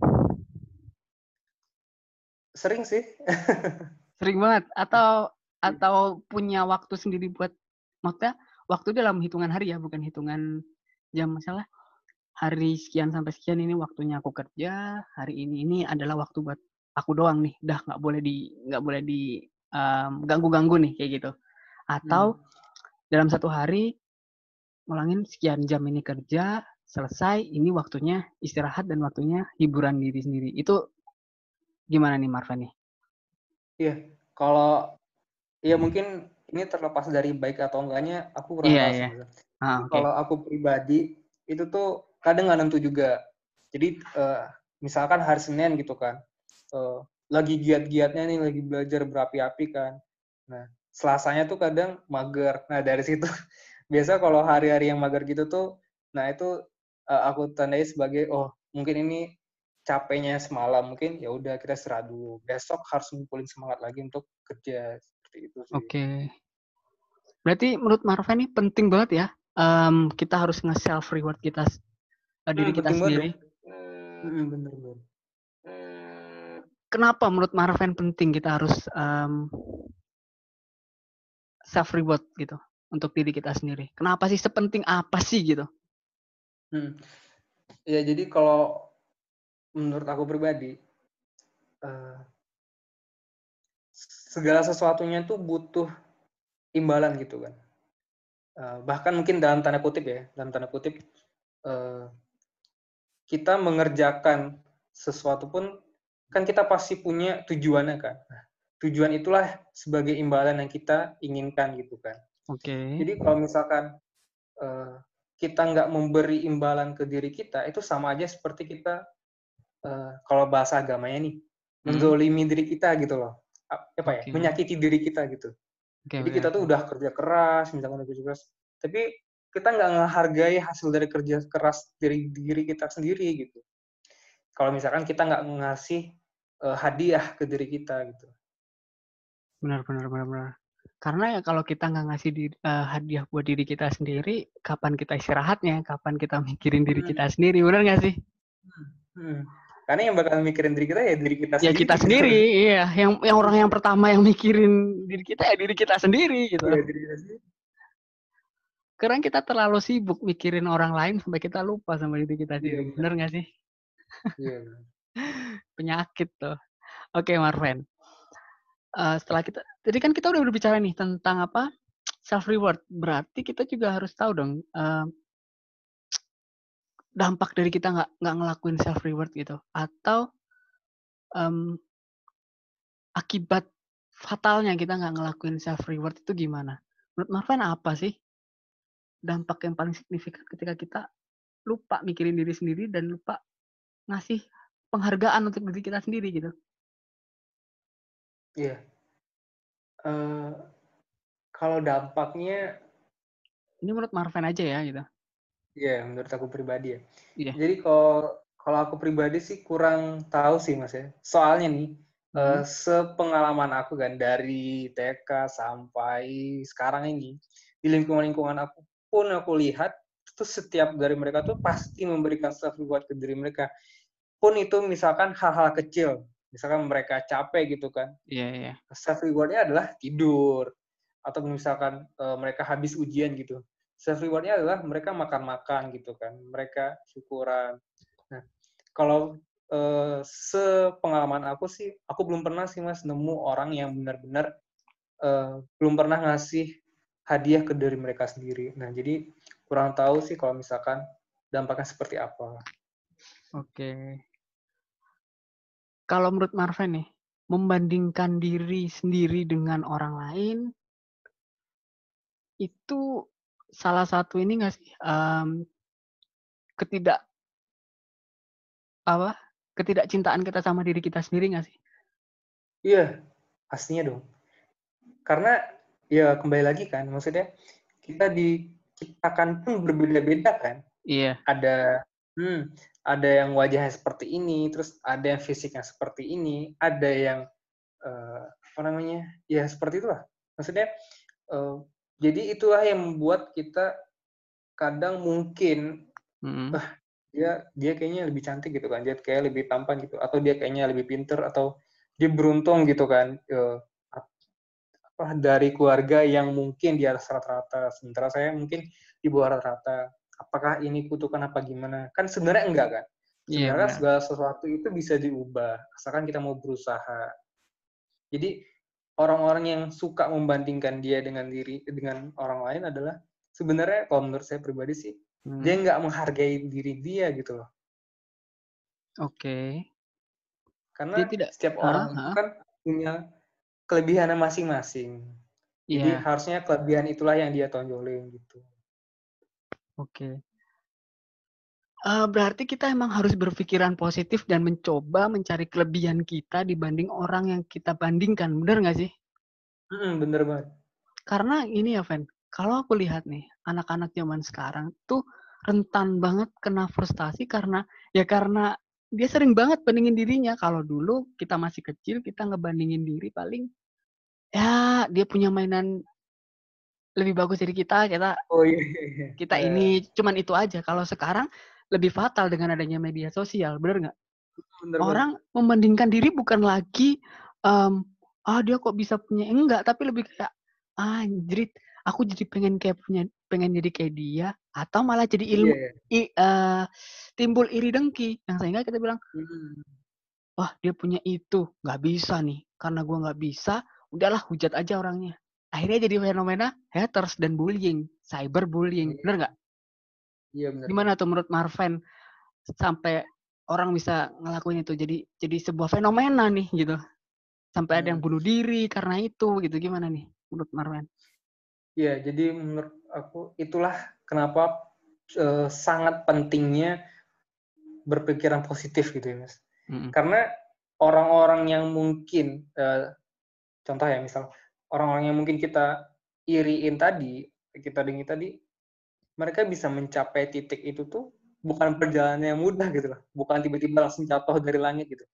Sering sih. Sering banget. Atau atau punya waktu sendiri buat, maksudnya waktu dalam hitungan hari ya, bukan hitungan jam masalah. Hari sekian sampai sekian ini waktunya aku kerja. Hari ini ini adalah waktu buat aku doang nih. Dah nggak boleh di nggak boleh di um, ganggu-ganggu nih kayak gitu. Atau hmm. dalam satu hari ngulangin sekian jam ini kerja, selesai, ini waktunya istirahat dan waktunya hiburan diri sendiri. Itu gimana nih Marvin nih? Iya, kalau ya mungkin ini terlepas dari baik atau enggaknya, aku kurang yeah, yeah. ah, okay. Kalau aku pribadi itu tuh kadang nggak nentu juga. Jadi uh, misalkan hari Senin gitu kan, uh, lagi giat-giatnya nih, lagi belajar berapi-api kan. Nah, Selasanya tuh kadang mager. Nah, dari situ biasa kalau hari-hari yang mager gitu tuh, nah itu uh, aku tandai sebagai oh, mungkin ini capeknya semalam, mungkin ya udah kita istirahat dulu. Besok harus ngumpulin semangat lagi untuk kerja seperti itu sih. Oke. Okay. Berarti menurut Marvin ini penting banget ya. Um, kita harus nge-self reward kita uh, diri hmm, kita sendiri. Hmm, bener bener. Kenapa menurut Marvin penting kita harus um, self reward gitu untuk diri kita sendiri? Kenapa sih, sepenting apa sih gitu? Hmm. Ya jadi kalau menurut aku pribadi uh, segala sesuatunya tuh butuh imbalan gitu kan. Uh, bahkan mungkin dalam tanda kutip ya, dalam tanda kutip uh, kita mengerjakan sesuatu pun kan kita pasti punya tujuannya kan. Nah, tujuan itulah sebagai imbalan yang kita inginkan gitu kan. Oke. Okay. Jadi kalau misalkan uh, kita nggak memberi imbalan ke diri kita, itu sama aja seperti kita uh, kalau bahasa agamanya nih hmm. menzolimi diri kita gitu loh. Apa ya? Okay. Menyakiti diri kita gitu. Okay, Jadi bener. Kita tuh udah kerja keras, misalkan udah kerja keras, tapi kita nggak menghargai hasil dari kerja keras dari diri kita sendiri gitu. Kalau misalkan kita nggak ngasih uh, hadiah ke diri kita gitu. Benar, benar, benar, benar. Karena ya kalau kita nggak ngasih di, uh, hadiah buat diri kita sendiri, kapan kita istirahatnya, kapan kita mikirin diri kita sendiri, benar nggak sih? Hmm. Karena yang bakal mikirin diri kita ya diri kita sendiri. Ya kita sendiri, gitu. Iya. Yang, yang orang yang pertama yang mikirin diri kita ya diri kita sendiri, gitu. Ya, diri kita sendiri. Karena kita terlalu sibuk mikirin orang lain sampai kita lupa sama diri kita sendiri, ya, benar nggak sih? Iya. Penyakit tuh. Oke, Marvin. Uh, setelah kita, jadi kan kita udah berbicara nih tentang apa self reward, berarti kita juga harus tahu dong uh, dampak dari kita nggak nggak ngelakuin self reward gitu, atau um, akibat fatalnya kita nggak ngelakuin self reward itu gimana? Menurut Marvin apa sih dampak yang paling signifikan ketika kita lupa mikirin diri sendiri dan lupa ngasih penghargaan untuk diri kita sendiri gitu? Iya, yeah. uh, kalau dampaknya ini menurut Marvin aja ya gitu. Iya, yeah, menurut aku pribadi ya. Yeah. Jadi kalau kalau aku pribadi sih kurang tahu sih mas ya. Soalnya nih mm-hmm. uh, sepengalaman aku kan dari T K sampai sekarang ini di lingkungan-lingkungan aku pun aku lihat tuh setiap dari mereka tuh pasti memberikan self reward ke diri mereka. Pun itu misalkan hal-hal kecil. Misalkan mereka capek gitu kan, yeah, yeah. self rewardnya adalah tidur, atau misalkan e, mereka habis ujian gitu, self rewardnya adalah mereka makan-makan gitu kan, mereka syukuran. Nah, kalau e, sepengalaman aku sih, aku belum pernah sih mas nemu orang yang benar-benar e, belum pernah ngasih hadiah ke diri mereka sendiri. Nah, jadi kurang tahu sih kalau misalkan dampaknya seperti apa. Oke. Okay. Kalau menurut Marvin nih, membandingkan diri sendiri dengan orang lain, itu salah satu ini nggak sih, um, ketidak apa, ketidakcintaan kita sama diri kita sendiri nggak sih? Iya, pastinya dong. Karena ya kembali lagi kan, maksudnya kita diciptakan pun berbeda-beda kan. Iya. Ada. Hmm, ada yang wajahnya seperti ini, terus ada yang fisiknya seperti ini, ada yang uh, apa namanya, ya seperti itulah. Maksudnya uh, Jadi itulah yang membuat kita kadang mungkin mm-hmm. ah, dia dia kayaknya lebih cantik gitu kan, dia kayak lebih tampan gitu, atau dia kayaknya lebih pinter, atau dia beruntung gitu kan, eh, apa dari keluarga yang mungkin di atas rata-rata, sementara saya mungkin di bawah rata-rata. Apakah ini kutukan apa gimana? Kan sebenarnya enggak kan? Sebenarnya yeah, segala sesuatu itu bisa diubah, asalkan kita mau berusaha. Jadi orang-orang yang suka membandingkan dia dengan diri dengan orang lain adalah sebenarnya kalau menurut saya pribadi sih hmm. dia nggak menghargai diri dia gitu loh. Oke. Okay. Karena tidak, setiap uh, orang uh. kan punya kelebihannya masing-masing. Yeah. Jadi harusnya kelebihan itulah yang dia tonjolin gitu. Oke. Okay. Uh, berarti kita emang harus berpikiran positif dan mencoba mencari kelebihan kita dibanding orang yang kita bandingkan. Bener nggak sih? Mm, bener banget. Karena ini ya, Fen. Kalau aku lihat nih, anak-anak zaman sekarang tuh rentan banget kena frustasi karena, ya karena dia sering banget bandingin dirinya. Kalau dulu kita masih kecil, kita ngebandingin diri paling, ya dia punya mainan lebih bagus dari kita, kita oh, iya, iya. kita yeah. ini, cuman itu aja. Kalau sekarang, lebih fatal dengan adanya media sosial, bener nggak? Orang bener. Membandingkan diri bukan lagi, um, ah dia kok bisa punya, enggak, tapi lebih kayak, ah anjrit, aku jadi pengen kayak punya, pengen jadi kayak dia, atau malah jadi ilmu yeah. i, uh, timbul iri dengki yang sehingga kita bilang, wah dia punya itu, nggak bisa nih, karena gua nggak bisa, udahlah hujat aja orangnya. Akhirnya jadi fenomena haters dan bullying, cyberbullying, yeah. bener nggak? Iya yeah, bener. Gimana tuh menurut Marvin sampai orang bisa ngelakuin itu? Jadi jadi sebuah fenomena nih gitu, sampai hmm. ada yang bunuh diri karena itu gitu. Gimana nih menurut Marvin? Ya, jadi menurut aku itulah kenapa e, sangat pentingnya berpikiran positif gitu ya, Mas. Mm-hmm. Karena orang-orang yang mungkin, e, contoh ya misal, orang-orang yang mungkin kita iriin tadi, kita dengi tadi, mereka bisa mencapai titik itu tuh bukan perjalanan yang mudah gitu lah. Bukan tiba-tiba langsung jatuh dari langit gitu.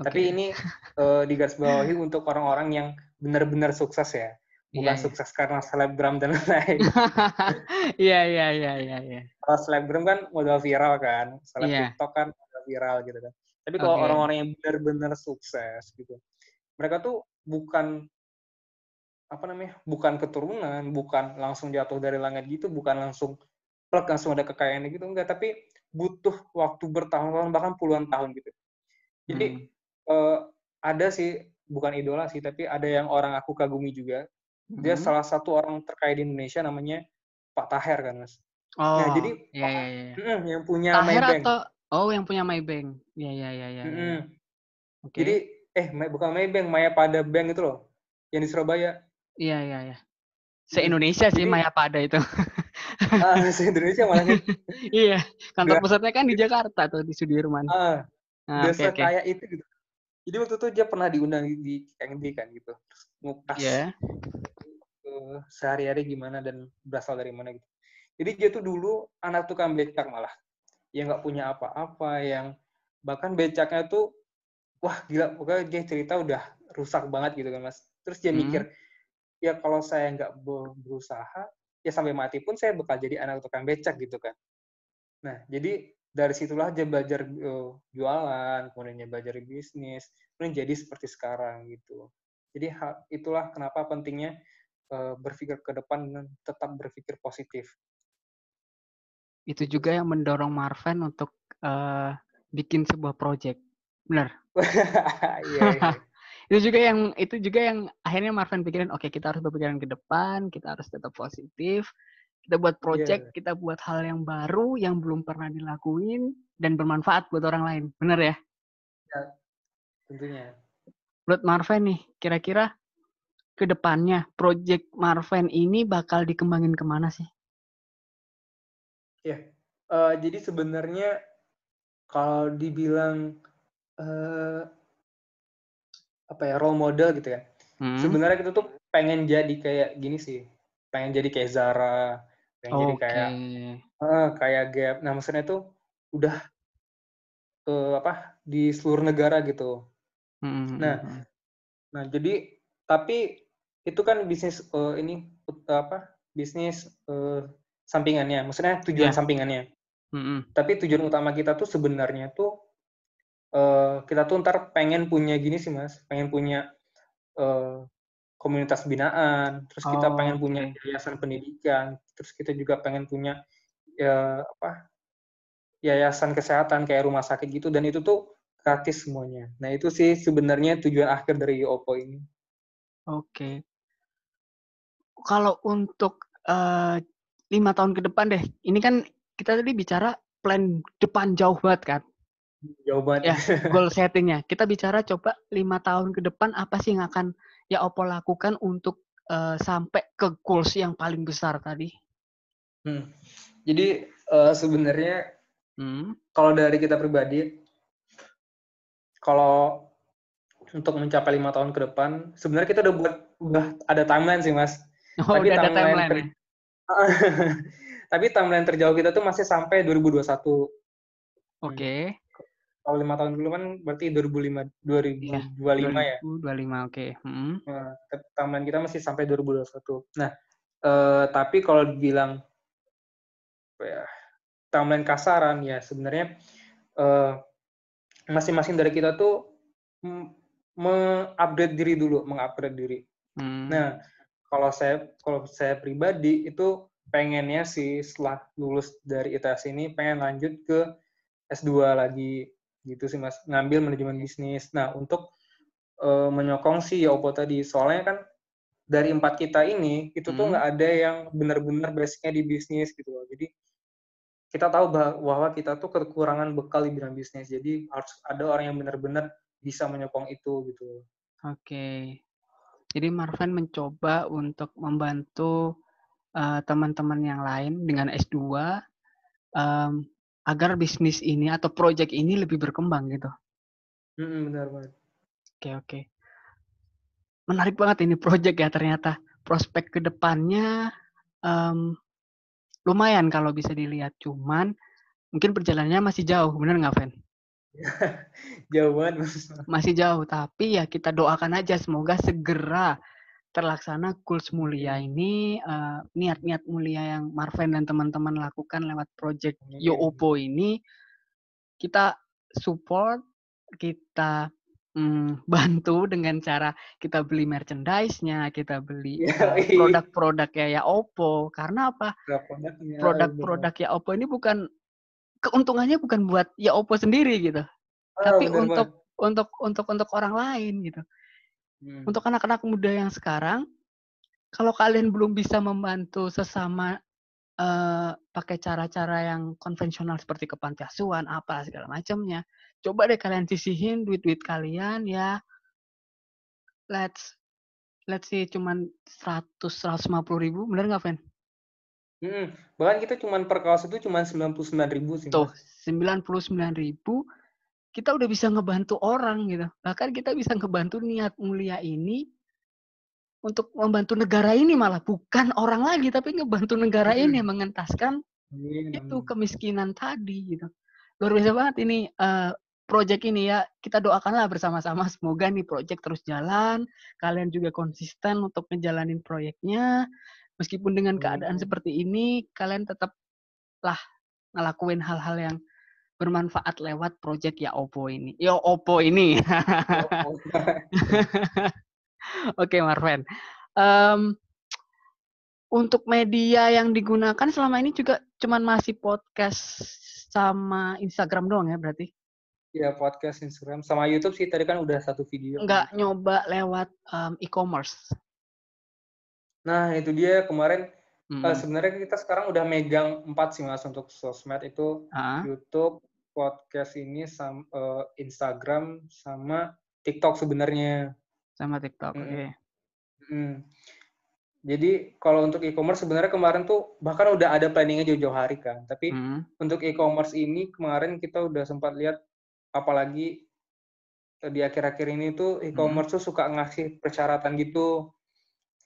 Okay. Tapi ini e, digarisbawahi untuk orang-orang yang benar-benar sukses ya. Bukan yeah, sukses yeah. karena selebgram dan lain-lain. Iya, iya, iya, iya. Kalau selebgram kan modal viral kan. Seleb yeah. TikTok kan modal viral gitu kan. Tapi kalau okay. orang-orang yang benar-benar sukses gitu. Mereka tuh bukan, apa namanya, bukan keturunan, bukan langsung jatuh dari langit gitu, bukan langsung plek langsung ada kekayaan gitu. Enggak, tapi butuh waktu bertahun-tahun, bahkan puluhan tahun gitu. Jadi, hmm. eh, ada sih, bukan idola sih, tapi ada yang orang aku kagumi juga. Dia mm-hmm. salah satu orang terkaya di Indonesia namanya Pak Tahir kan, Mas. Oh. Nah, jadi yeah, Pak, yeah, yeah. yang punya Tahir Maybank. Atau, oh, yang punya Maybank. Iya, iya, iya, iya. Oke. Jadi eh bukan Maybank, Maya Pada Bank itu loh. Yang di Surabaya. Iya, yeah, iya, yeah, iya. Yeah. Se-Indonesia jadi, sih Maya Pada itu. Ah, se-Indonesia malah. Iya, kantor pusatnya kan di Jakarta tuh di Sudirman. Heeh. Ah, okay, okay. Kayak itu gitu. Jadi waktu itu dia pernah diundang di K N D kan gitu. Terus ngupas. Yeah. Sehari-hari gimana dan berasal dari mana gitu. Jadi dia tuh dulu anak tukang becak malah. Yang nggak punya apa-apa, yang bahkan becaknya tuh, wah gila, pokoknya dia cerita udah rusak banget gitu kan, Mas. Terus dia hmm. mikir, ya kalau saya nggak berusaha, ya sampai mati pun saya bakal jadi anak tukang becak gitu kan. Nah, jadi dari situlah dia belajar uh, jualan, kemudian dia belajar bisnis, kemudian jadi seperti sekarang gitu. Jadi itulah kenapa pentingnya berpikir ke depan dan tetap berpikir positif. Itu juga yang mendorong Marvin untuk uh, bikin sebuah project, benar? Iya. iya. itu juga yang itu juga yang akhirnya Marvin pikirin, oke okay, kita harus berpikiran ke depan, kita harus tetap positif, kita buat project, yeah. kita buat hal yang baru yang belum pernah dilakuin dan bermanfaat buat orang lain, benar ya? Ya, tentunya. Buat Marvin nih, kira-kira kedepannya project Marvin ini bakal dikembangin kemana sih? Ya, uh, jadi sebenarnya kalau dibilang uh, apa ya role model gitu kan, hmm. sebenarnya kita tuh pengen jadi kayak gini sih, pengen jadi kayak Zara, pengen okay. jadi kayak uh, kayak Gap. Nah maksudnya tuh udah uh, apa di seluruh negara gitu. Hmm. Nah, nah jadi tapi itu kan bisnis uh, ini apa bisnis uh, sampingannya, maksudnya tujuan yeah. sampingannya. Mm-hmm. Tapi tujuan utama kita tuh sebenarnya tuh uh, kita tuh ntar pengen punya gini sih mas, pengen punya uh, komunitas binaan, terus kita oh, pengen punya yayasan pendidikan, terus kita juga pengen punya ya, apa yayasan kesehatan kayak rumah sakit gitu, dan itu tuh gratis semuanya. Nah itu sih sebenarnya tujuan akhir dari Yo Opo ini. Oke. Okay. Kalau untuk uh, lima tahun ke depan deh, ini kan kita tadi bicara plan depan jauh banget kan? Jauh banget. Ya, goal settingnya. Kita bicara coba lima tahun ke depan apa sih yang akan Ya Opo lakukan untuk uh, sampai ke goals yang paling besar tadi? Hmm. Jadi uh, sebenarnya hmm. kalau dari kita pribadi, kalau untuk mencapai lima tahun ke depan, sebenarnya kita udah buat udah ada timeline sih mas. Oh, tapi udah timeline, ada timeline ter... tapi timeline terjauh kita tuh masih sampai dua ribu dua puluh satu. Oke. Okay. Hmm. Kalau lima tahun dulu kan berarti dua ribu dua puluh lima ya. dua ribu dua puluh lima ya. dua ribu dua puluh lima, oke. Okay. Hmm. Nah, tambahan kita masih sampai dua ribu dua puluh satu. Nah, eh, tapi kalau bilang ya, tambahan kasaran ya sebenarnya eh, masing-masing dari kita tuh mengupdate diri dulu, mengupgrade diri. Hmm. Nah, kalau saya kalau saya pribadi itu pengennya sih setelah lulus dari I T S ini pengen lanjut ke S dua lagi. Gitu sih mas, ngambil manajemen bisnis. Nah untuk uh, menyokong si Yo Opo tadi, soalnya kan dari empat kita ini itu hmm. tuh nggak ada yang benar-benar basicnya di bisnis gitu loh. Jadi kita tahu bahwa kita tuh kekurangan bekal di bidang bisnis. Jadi harus ada orang yang benar-benar bisa menyokong itu gitu loh. Oke. Okay. Jadi Marvin mencoba untuk membantu uh, teman-teman yang lain dengan S dua. Um, agar bisnis ini atau proyek ini lebih berkembang gitu. Mm, benar banget. Oke, oke. Menarik banget ini proyek ya ternyata. Prospek kedepannya um, lumayan kalau bisa dilihat. Cuman mungkin perjalanannya masih jauh, benar nggak, Fen? Jauh banget. Masih jauh, tapi ya kita doakan aja semoga segera terlaksana goals mulia ini, uh, niat-niat mulia yang Marvin dan teman-teman lakukan lewat project Yo Opo ini, kita support, kita mm, bantu dengan cara kita beli merchandise-nya, kita beli uh, produk-produk ya, ya Opo. Karena apa? Produk-produk ya Opo ini bukan, keuntungannya bukan buat Ya Opo sendiri gitu, oh, tapi untuk, untuk untuk untuk orang lain gitu. Hmm. Untuk anak-anak muda yang sekarang, kalau kalian belum bisa membantu sesama uh, pakai cara-cara yang konvensional seperti ke panti asuhan, apa segala macamnya, coba deh kalian sisihin duit-duit kalian ya. Let's let's see cuman seratus sampai seratus lima puluh ribu, benar nggak, Fen? Hmm, bahkan kita cuman per kaos itu cuman sembilan puluh sembilan ribu sih. Tuh, sembilan puluh sembilan ribu. Kita udah bisa ngebantu orang gitu. Bahkan kita bisa ngebantu niat mulia ini untuk membantu negara ini malah. Bukan orang lagi, tapi ngebantu negara ini mengentaskan hmm. itu kemiskinan tadi gitu. Luar biasa banget ini uh, proyek ini ya. Kita doakanlah bersama-sama. Semoga nih proyek terus jalan. Kalian juga konsisten untuk ngejalanin proyeknya. Meskipun dengan keadaan hmm. seperti ini, kalian tetap lah ngelakuin hal-hal yang bermanfaat lewat project Ya Opo ini. Yo Opo ini. Oke, okay, Marvin. Um, untuk media yang digunakan selama ini juga cuman masih podcast sama Instagram doang ya berarti? Iya, podcast, Instagram. Sama YouTube sih, tadi kan udah satu video. Nggak kan. Nyoba lewat um, e-commerce. Nah, itu dia kemarin. Mm. Uh, sebenarnya kita sekarang udah megang empat sih mas untuk sosmed itu uh. YouTube, podcast ini, sama, uh, Instagram, sama TikTok sebenarnya. Sama TikTok, mm. oke. Okay. Mm. Jadi kalau untuk e-commerce sebenarnya kemarin tuh bahkan udah ada planningnya jauh-jauh hari kan. Tapi mm. untuk e-commerce ini kemarin kita udah sempat lihat, apalagi di akhir-akhir ini tuh e-commerce mm. tuh suka ngasih persyaratan gitu.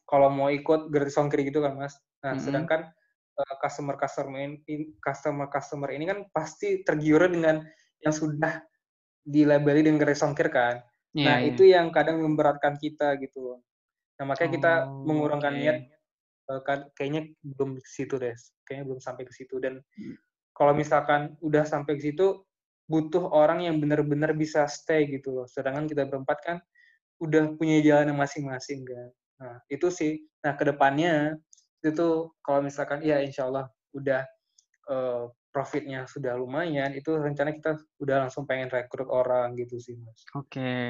Kalau mau ikut gratis ongkir gitu kan mas. Nah, mm-hmm. sedangkan uh, customer-customer ini, customer-customer ini kan pasti tergiur dengan yang sudah dilabeli dengan gratis ongkir kan. Yeah, nah, yeah. itu yang kadang memberatkan kita gitu loh. Nah, makanya kita oh, mengurangkan okay. niat kayaknya belum ke situ deh, kayaknya belum sampai ke situ. Dan kalau misalkan udah sampai ke situ, butuh orang yang benar-benar bisa stay gitu loh. Sedangkan kita berempat kan udah punya jalan masing-masing kan. Nah itu sih. Nah kedepannya itu tuh kalau misalkan ya insya Allah udah uh, profitnya sudah lumayan, itu rencana kita udah langsung pengen rekrut orang gitu sih mas. Oke, okay.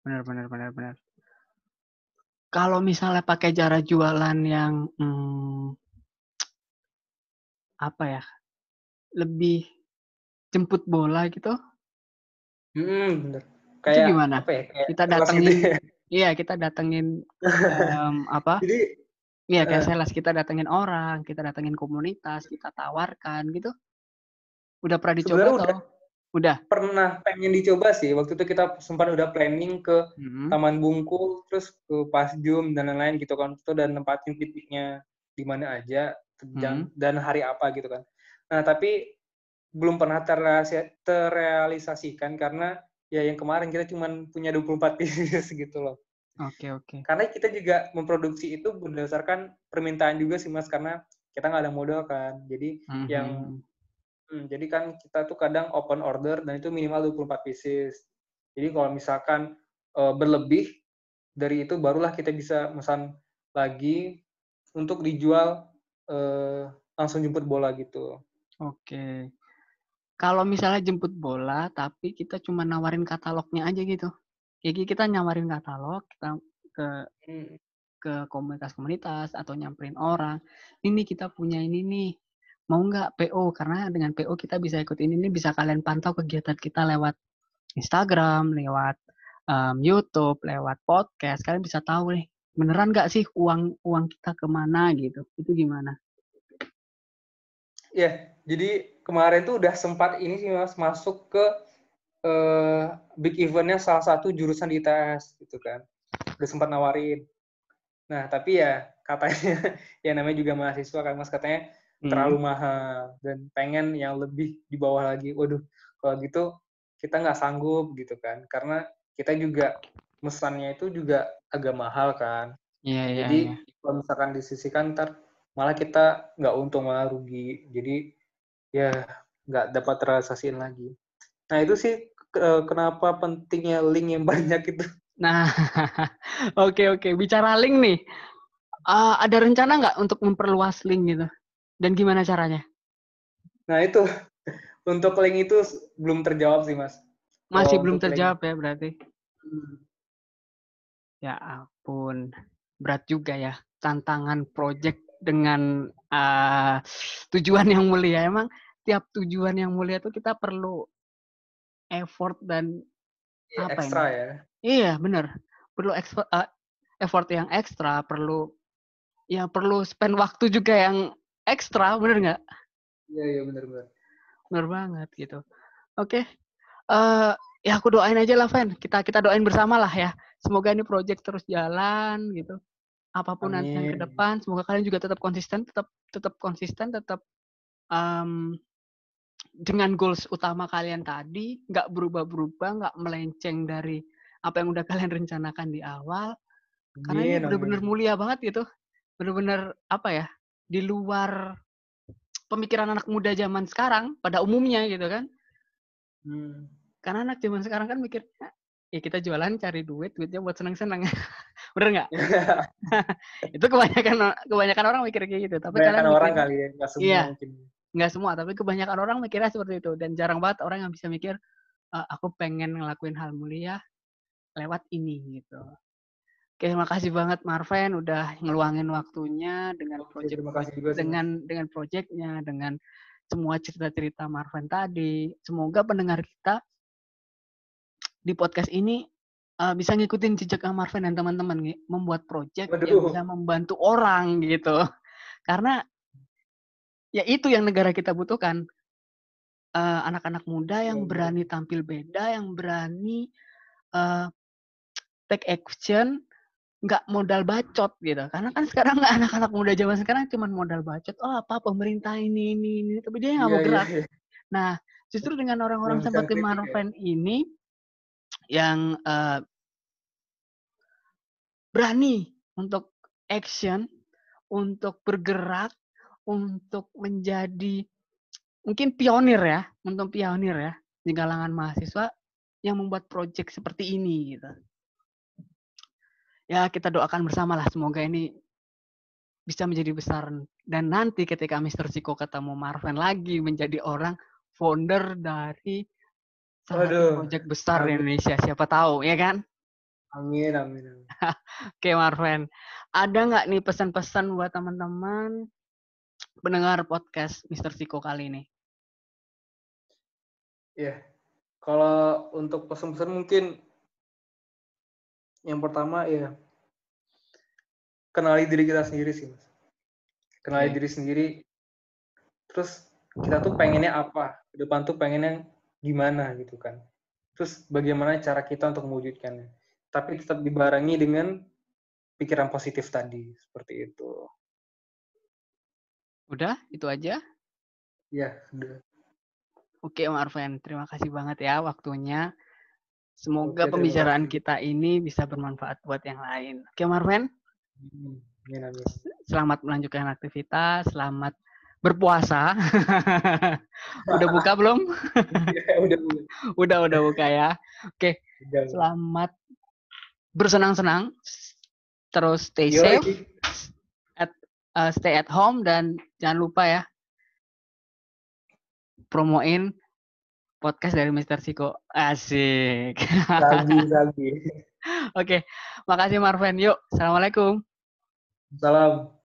benar-benar benar-benar. Kalau misalnya pakai cara jualan yang hmm, apa ya, lebih jemput bola gitu, hmm, bener. Kayak itu gimana? Apa ya, kayak kita datengin, gitu ya. Iya kita datengin um, apa? Jadi, iya kayak uh, sales, kita datengin orang, kita datengin komunitas, kita tawarkan gitu. Udah pernah dicoba atau? Udah. udah pernah pengen dicoba sih. Waktu itu kita sempat udah planning ke mm-hmm. Taman Bungkul, terus ke Pasjum dan lain-lain gitu kan, itu dan nempatin titiknya di mana aja dan, mm-hmm. dan hari apa gitu kan. Nah tapi belum pernah terrealisasikan karena ya yang kemarin kita cuma punya dua puluh empat pieces gitu loh. Oke okay, oke. Okay. Karena kita juga memproduksi itu berdasarkan permintaan juga sih mas, karena kita nggak ada modal kan, jadi mm-hmm. yang Hmm, jadi kan kita tuh kadang open order dan itu minimal dua puluh empat pieces. Jadi kalau misalkan e, berlebih dari itu barulah kita bisa pesan lagi untuk dijual e, langsung jemput bola gitu. Oke. Kalau misalnya jemput bola tapi kita cuma nawarin katalognya aja gitu. Jadi kita nyawarin katalog kita ke hmm. ke komunitas-komunitas atau nyamperin orang. Ini kita punya ini nih. Mau nggak P O? Karena dengan P O kita bisa ikut ini, ini bisa kalian pantau kegiatan kita lewat Instagram, lewat um, YouTube, lewat podcast. Kalian bisa tahu nih, beneran nggak sih uang uang kita kemana gitu? Itu gimana? Ya, yeah, jadi kemarin tuh udah sempat ini sih mas masuk ke uh, big eventnya salah satu jurusan di I T S gitu kan. Udah sempat nawarin. Nah tapi ya katanya, ya namanya juga mahasiswa kan mas, katanya terlalu mahal dan pengen yang lebih di bawah lagi. Waduh, kalau gitu kita nggak sanggup gitu kan, karena kita juga mesannya itu juga agak mahal kan. Yeah, yeah, jadi yeah. kalau misalkan disisihkan ntar malah kita nggak untung malah rugi. Jadi ya nggak dapat realisasiin lagi. Nah itu sih kenapa pentingnya link yang banyak itu. Nah, oke okay, oke okay. Bicara link nih, uh, ada rencana nggak untuk memperluas link gitu? Dan gimana caranya? Nah itu, untuk link itu belum terjawab sih mas. Masih oh, belum terjawab link. Ya berarti? Hmm. Ya ampun, berat juga ya. Tantangan project dengan uh, tujuan yang mulia. Emang tiap tujuan yang mulia itu kita perlu effort dan ya, apa extra ini? Ya? Iya benar, perlu effort, uh, effort yang ekstra, perlu ya perlu spend waktu juga yang ekstra, bener nggak? Iya iya bener bener. Bener banget gitu. Oke, okay. uh, ya aku doain aja lah, Fen. Kita kita doain bersama lah ya. Semoga ini project terus jalan gitu. Apapun nanti yang ke depan, semoga kalian juga tetap konsisten, tetap tetap konsisten, tetap um, dengan goals utama kalian tadi, nggak berubah-berubah, nggak melenceng dari apa yang udah kalian rencanakan di awal. Karena amin, ini bener-bener amin. Mulia banget gitu. Bener-bener apa ya? Di luar pemikiran anak muda zaman sekarang pada umumnya gitu kan. Hmm. Karena anak zaman sekarang kan mikirnya ya kita jualan cari duit, duitnya buat seneng-seneng. Bener nggak? Itu kebanyakan kebanyakan orang mikir kayak gitu. Tapi kebanyakan kalian orang mikir, kali ya, nggak semua iya, mungkin. Nggak semua, tapi kebanyakan orang mikirnya seperti itu. Dan jarang banget orang yang bisa mikir, e, aku pengen ngelakuin hal mulia lewat ini gitu. Oke, terima kasih banget Marvin udah ngeluangin waktunya dengan project dengan dengan projectnya, dengan semua cerita-cerita Marvin tadi. Semoga pendengar kita di podcast ini uh, bisa ngikutin jejak Marvin dan teman-teman nge- membuat project yang bisa membantu orang gitu. Karena ya itu yang negara kita butuhkan. Uh, anak-anak muda yang berani tampil beda, yang berani uh, take action, nggak modal bacot gitu. Karena kan sekarang anak-anak muda zaman sekarang cuma modal bacot. Oh apa pemerintah ini, ini, ini. Tapi dia nggak mau yeah, gerak. Yeah, yeah. Nah, justru dengan orang-orang yang seperti Marvin ya. Ini yang uh, berani untuk action, untuk bergerak, untuk menjadi mungkin pionir ya, untuk pionir ya di kalangan mahasiswa yang membuat proyek seperti ini gitu. Ya kita doakan bersamalah semoga ini bisa menjadi besar dan nanti ketika Mister Siko ketemu Marvin lagi menjadi orang founder dari salah satu proyek besar di Indonesia, siapa tahu ya kan? Amin, amin, amin. Oke Marvin, ada nggak nih pesan-pesan buat teman-teman pendengar podcast Mister Siko kali ini? Ya, yeah. Kalau untuk pesan-pesan mungkin yang pertama ya yeah. kenali diri kita sendiri sih, Mas. Kenali okay. diri sendiri. Terus kita tuh pengennya apa? Ke depan tuh pengennya gimana gitu kan. Terus bagaimana cara kita untuk mewujudkannya. Tapi tetap dibarengi dengan pikiran positif tadi, seperti itu. Udah, itu aja? Ya, udah. Oke, Marvin, terima kasih banget ya waktunya. Semoga Oke, pembicaraan kita ini bisa bermanfaat buat yang lain. Oke, Marvin? Selamat melanjutkan aktivitas, selamat berpuasa. Udah buka belum? udah, udah, udah buka ya. Oke, selamat bersenang-senang, terus stay safe, at, uh, stay at home, dan jangan lupa ya promoin podcast dari Mister Siko. Asik. Lagi, lagi. Oke, makasih Marvin. Yuk, assalamualaikum. Salam.